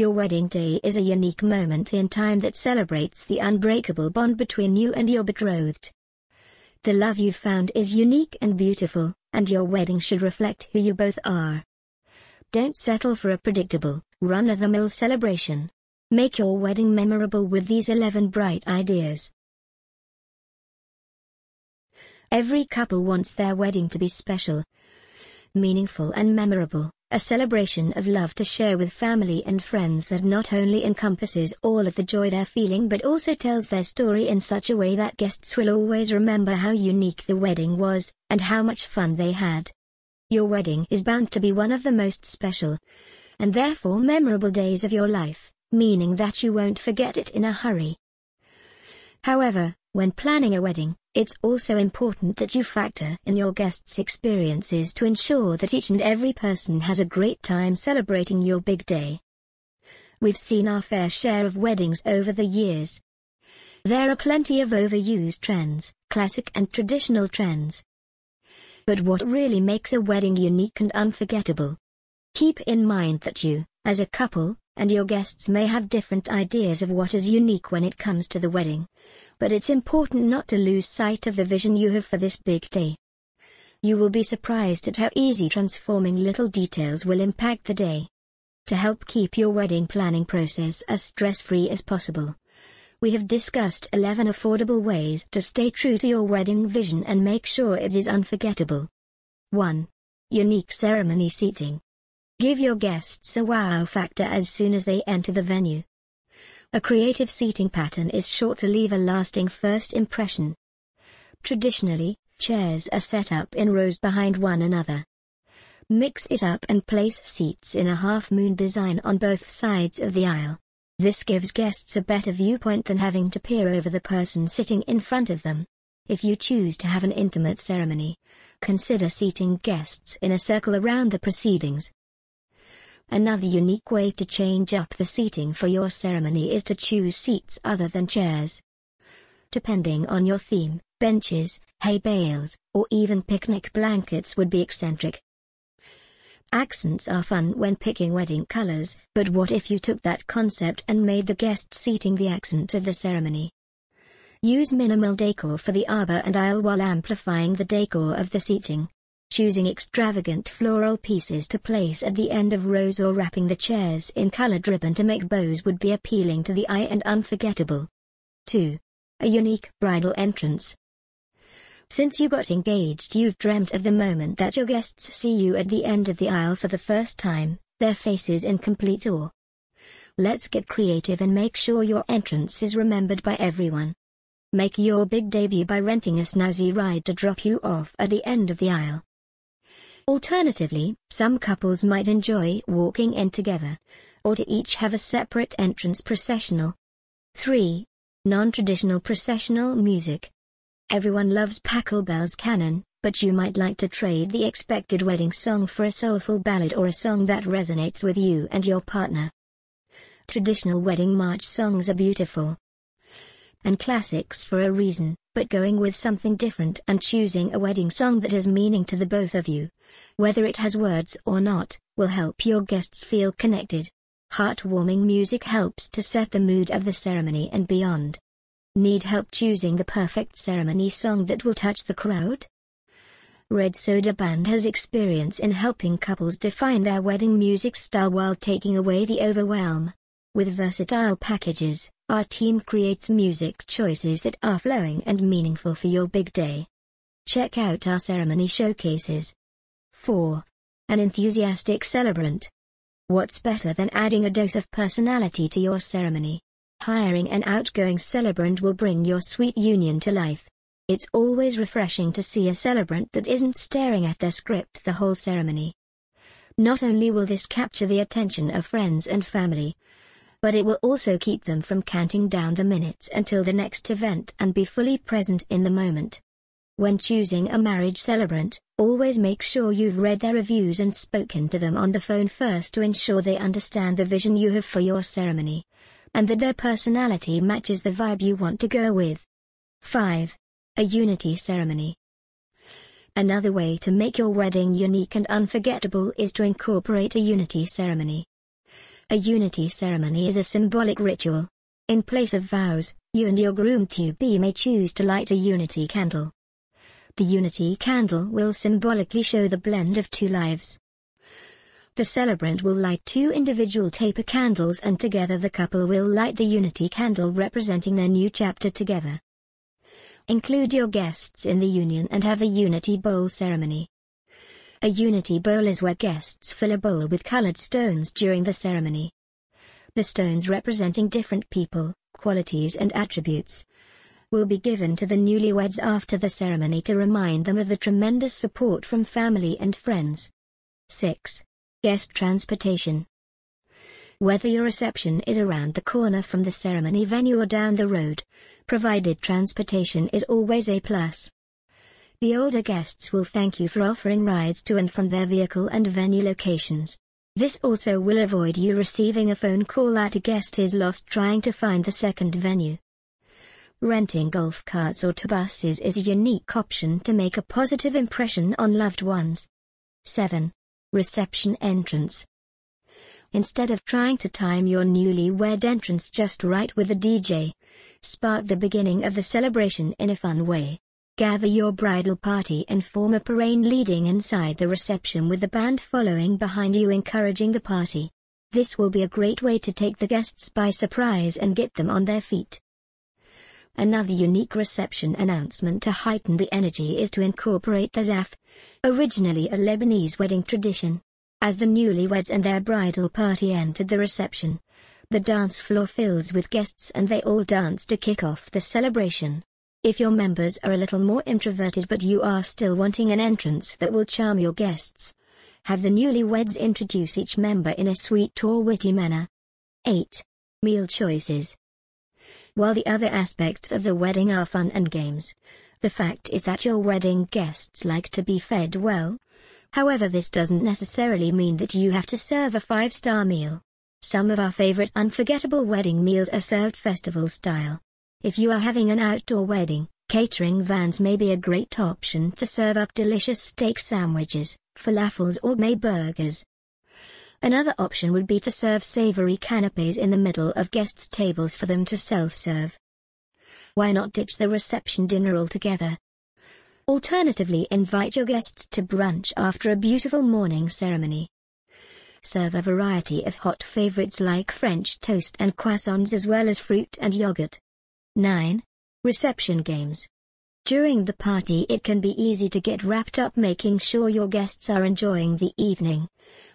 Your wedding day is a unique moment in time that celebrates the unbreakable bond between you and your betrothed. The love you found is unique and beautiful, and your wedding should reflect who you both are. Don't settle for a predictable, run-of-the-mill celebration. Make your wedding memorable with these 11 bright ideas. Every couple wants their wedding to be special, meaningful and memorable, a celebration of love to share with family and friends that not only encompasses all of the joy they're feeling but also tells their story in such a way that guests will always remember how unique the wedding was, and how much fun they had. Your wedding is bound to be one of the most special, and therefore memorable days of your life, meaning that you won't forget it in a hurry. However, when planning a wedding, it's also important that you factor in your guests' experiences to ensure that each and every person has a great time celebrating your big day. We've seen our fair share of weddings over the years. There are plenty of overused trends, classic and traditional trends. But what really makes a wedding unique and unforgettable? Keep in mind that you, as a couple, and your guests may have different ideas of what is unique when it comes to the wedding. But it's important not to lose sight of the vision you have for this big day. You will be surprised at how easy transforming little details will impact the day. To help keep your wedding planning process as stress-free as possible, we have discussed 11 affordable ways to stay true to your wedding vision and make sure it is unforgettable. 1. Unique ceremony seating. Give your guests a wow factor as soon as they enter the venue. A creative seating pattern is sure to leave a lasting first impression. Traditionally, chairs are set up in rows behind one another. Mix it up and place seats in a half-moon design on both sides of the aisle. This gives guests a better viewpoint than having to peer over the person sitting in front of them. If you choose to have an intimate ceremony, consider seating guests in a circle around the proceedings. Another unique way to change up the seating for your ceremony is to choose seats other than chairs. Depending on your theme, benches, hay bales, or even picnic blankets would be eccentric. Accents are fun when picking wedding colors, but what if you took that concept and made the guest seating the accent of the ceremony? Use minimal decor for the arbor and aisle while amplifying the decor of the seating. Choosing extravagant floral pieces to place at the end of rows or wrapping the chairs in colored ribbon to make bows would be appealing to the eye and unforgettable. 2. A unique bridal entrance. Since you got engaged, you've dreamt of the moment that your guests see you at the end of the aisle for the first time, their faces in complete awe. Let's get creative and make sure your entrance is remembered by everyone. Make your big debut by renting a snazzy ride to drop you off at the end of the aisle. Alternatively, some couples might enjoy walking in together, or to each have a separate entrance processional. 3. Non-traditional processional music. Everyone loves Pachelbel's Bell's Canon, but you might like to trade the expected wedding song for a soulful ballad or a song that resonates with you and your partner. Traditional wedding march songs are beautiful and classics for a reason, but going with something different and choosing a wedding song that has meaning to the both of you, whether it has words or not, will help your guests feel connected. Heartwarming music helps to set the mood of the ceremony and beyond. Need help choosing the perfect ceremony song that will touch the crowd? Red Soda Band has experience in helping couples define their wedding music style while taking away the overwhelm. With versatile packages, our team creates music choices that are flowing and meaningful for your big day. Check out our ceremony showcases. 4. An enthusiastic celebrant. What's better than adding a dose of personality to your ceremony? Hiring an outgoing celebrant will bring your sweet union to life. It's always refreshing to see a celebrant that isn't staring at their script the whole ceremony. Not only will this capture the attention of friends and family, but it will also keep them from counting down the minutes until the next event and be fully present in the moment. When choosing a marriage celebrant, always make sure you've read their reviews and spoken to them on the phone first to ensure they understand the vision you have for your ceremony, and that their personality matches the vibe you want to go with. 5. A unity ceremony. Another way to make your wedding unique and unforgettable is to incorporate a unity ceremony. A unity ceremony is a symbolic ritual. In place of vows, you and your groom to be may choose to light a unity candle. The unity candle will symbolically show the blend of two lives. The celebrant will light two individual taper candles, and together the couple will light the unity candle representing their new chapter together. Include your guests in the union and have a unity bowl ceremony. A unity bowl is where guests fill a bowl with colored stones during the ceremony. The stones representing different people, qualities and attributes will be given to the newlyweds after the ceremony to remind them of the tremendous support from family and friends. 6. Guest transportation. Whether your reception is around the corner from the ceremony venue or down the road, provided transportation is always a plus. The older guests will thank you for offering rides to and from their vehicle and venue locations. This also will avoid you receiving a phone call that a guest is lost trying to find the second venue. Renting golf carts or tour buses is a unique option to make a positive impression on loved ones. 7. Reception entrance. Instead of trying to time your newlywed entrance just right with a DJ, spark the beginning of the celebration in a fun way. Gather your bridal party and form a parade leading inside the reception with the band following behind you encouraging the party. This will be a great way to take the guests by surprise and get them on their feet. Another unique reception announcement to heighten the energy is to incorporate the Zaf, originally a Lebanese wedding tradition. As the newlyweds and their bridal party entered the reception, the dance floor fills with guests and they all dance to kick off the celebration. If your members are a little more introverted but you are still wanting an entrance that will charm your guests, have the newlyweds introduce each member in a sweet or witty manner. 8. Meal choices. While the other aspects of the wedding are fun and games, the fact is that your wedding guests like to be fed well. However, this doesn't necessarily mean that you have to serve a 5-star meal. Some of our favorite unforgettable wedding meals are served festival style. If you are having an outdoor wedding, catering vans may be a great option to serve up delicious steak sandwiches, falafels or may burgers. Another option would be to serve savory canapés in the middle of guests' tables for them to self-serve. Why not ditch the reception dinner altogether? Alternatively, invite your guests to brunch after a beautiful morning ceremony. Serve a variety of hot favorites like French toast and croissants as well as fruit and yogurt. 9. Reception games. During the party it can be easy to get wrapped up making sure your guests are enjoying the evening,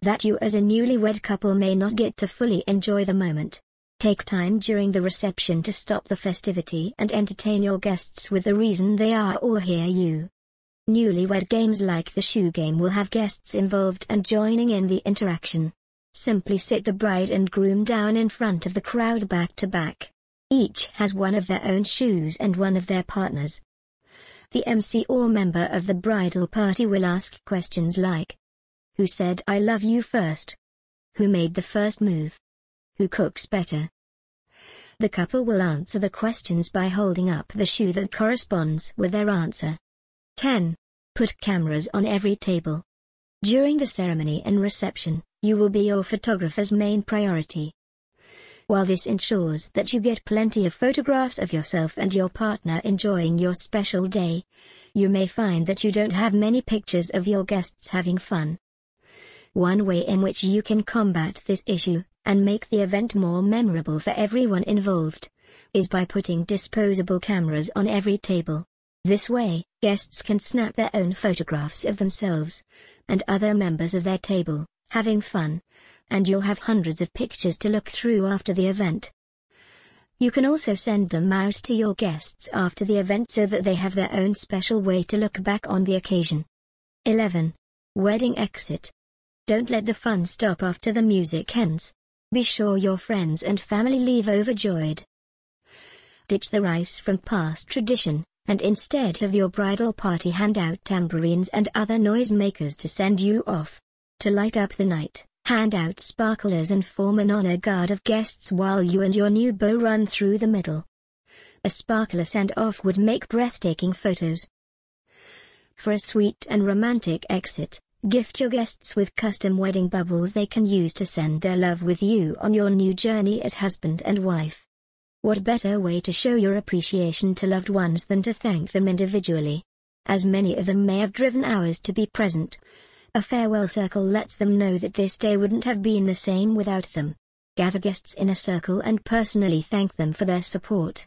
that you as a newlywed couple may not get to fully enjoy the moment. Take time during the reception to stop the festivity and entertain your guests with the reason they are all here you. Newlywed games like the shoe game will have guests involved and joining in the interaction. Simply sit the bride and groom down in front of the crowd back to back. Each has one of their own shoes and one of their partners. The MC or member of the bridal party will ask questions like, who said I love you first? Who made the first move? Who cooks better? The couple will answer the questions by holding up the shoe that corresponds with their answer. 10. Put cameras on every table. During the ceremony and reception, you will be your photographer's main priority. While this ensures that you get plenty of photographs of yourself and your partner enjoying your special day, you may find that you don't have many pictures of your guests having fun. One way in which you can combat this issue, and make the event more memorable for everyone involved, is by putting disposable cameras on every table. This way, guests can snap their own photographs of themselves, and other members of their table, having fun, and you'll have hundreds of pictures to look through after the event. You can also send them out to your guests after the event so that they have their own special way to look back on the occasion. 11. Wedding exit. Don't let the fun stop after the music ends. Be sure your friends and family leave overjoyed. Ditch the rice from past tradition, and instead have your bridal party hand out tambourines and other noisemakers to send you off. To light up the night, hand out sparklers and form an honor guard of guests while you and your new beau run through the middle. A sparkler send-off would make breathtaking photos. For a sweet and romantic exit, Gift your guests with custom wedding bubbles they can use to send their love with you on your new journey as husband and wife. What better way to show your appreciation to loved ones than to thank them individually? As many of them may have driven hours to be present, a farewell circle lets them know that this day wouldn't have been the same without them. Gather guests in a circle and personally thank them for their support.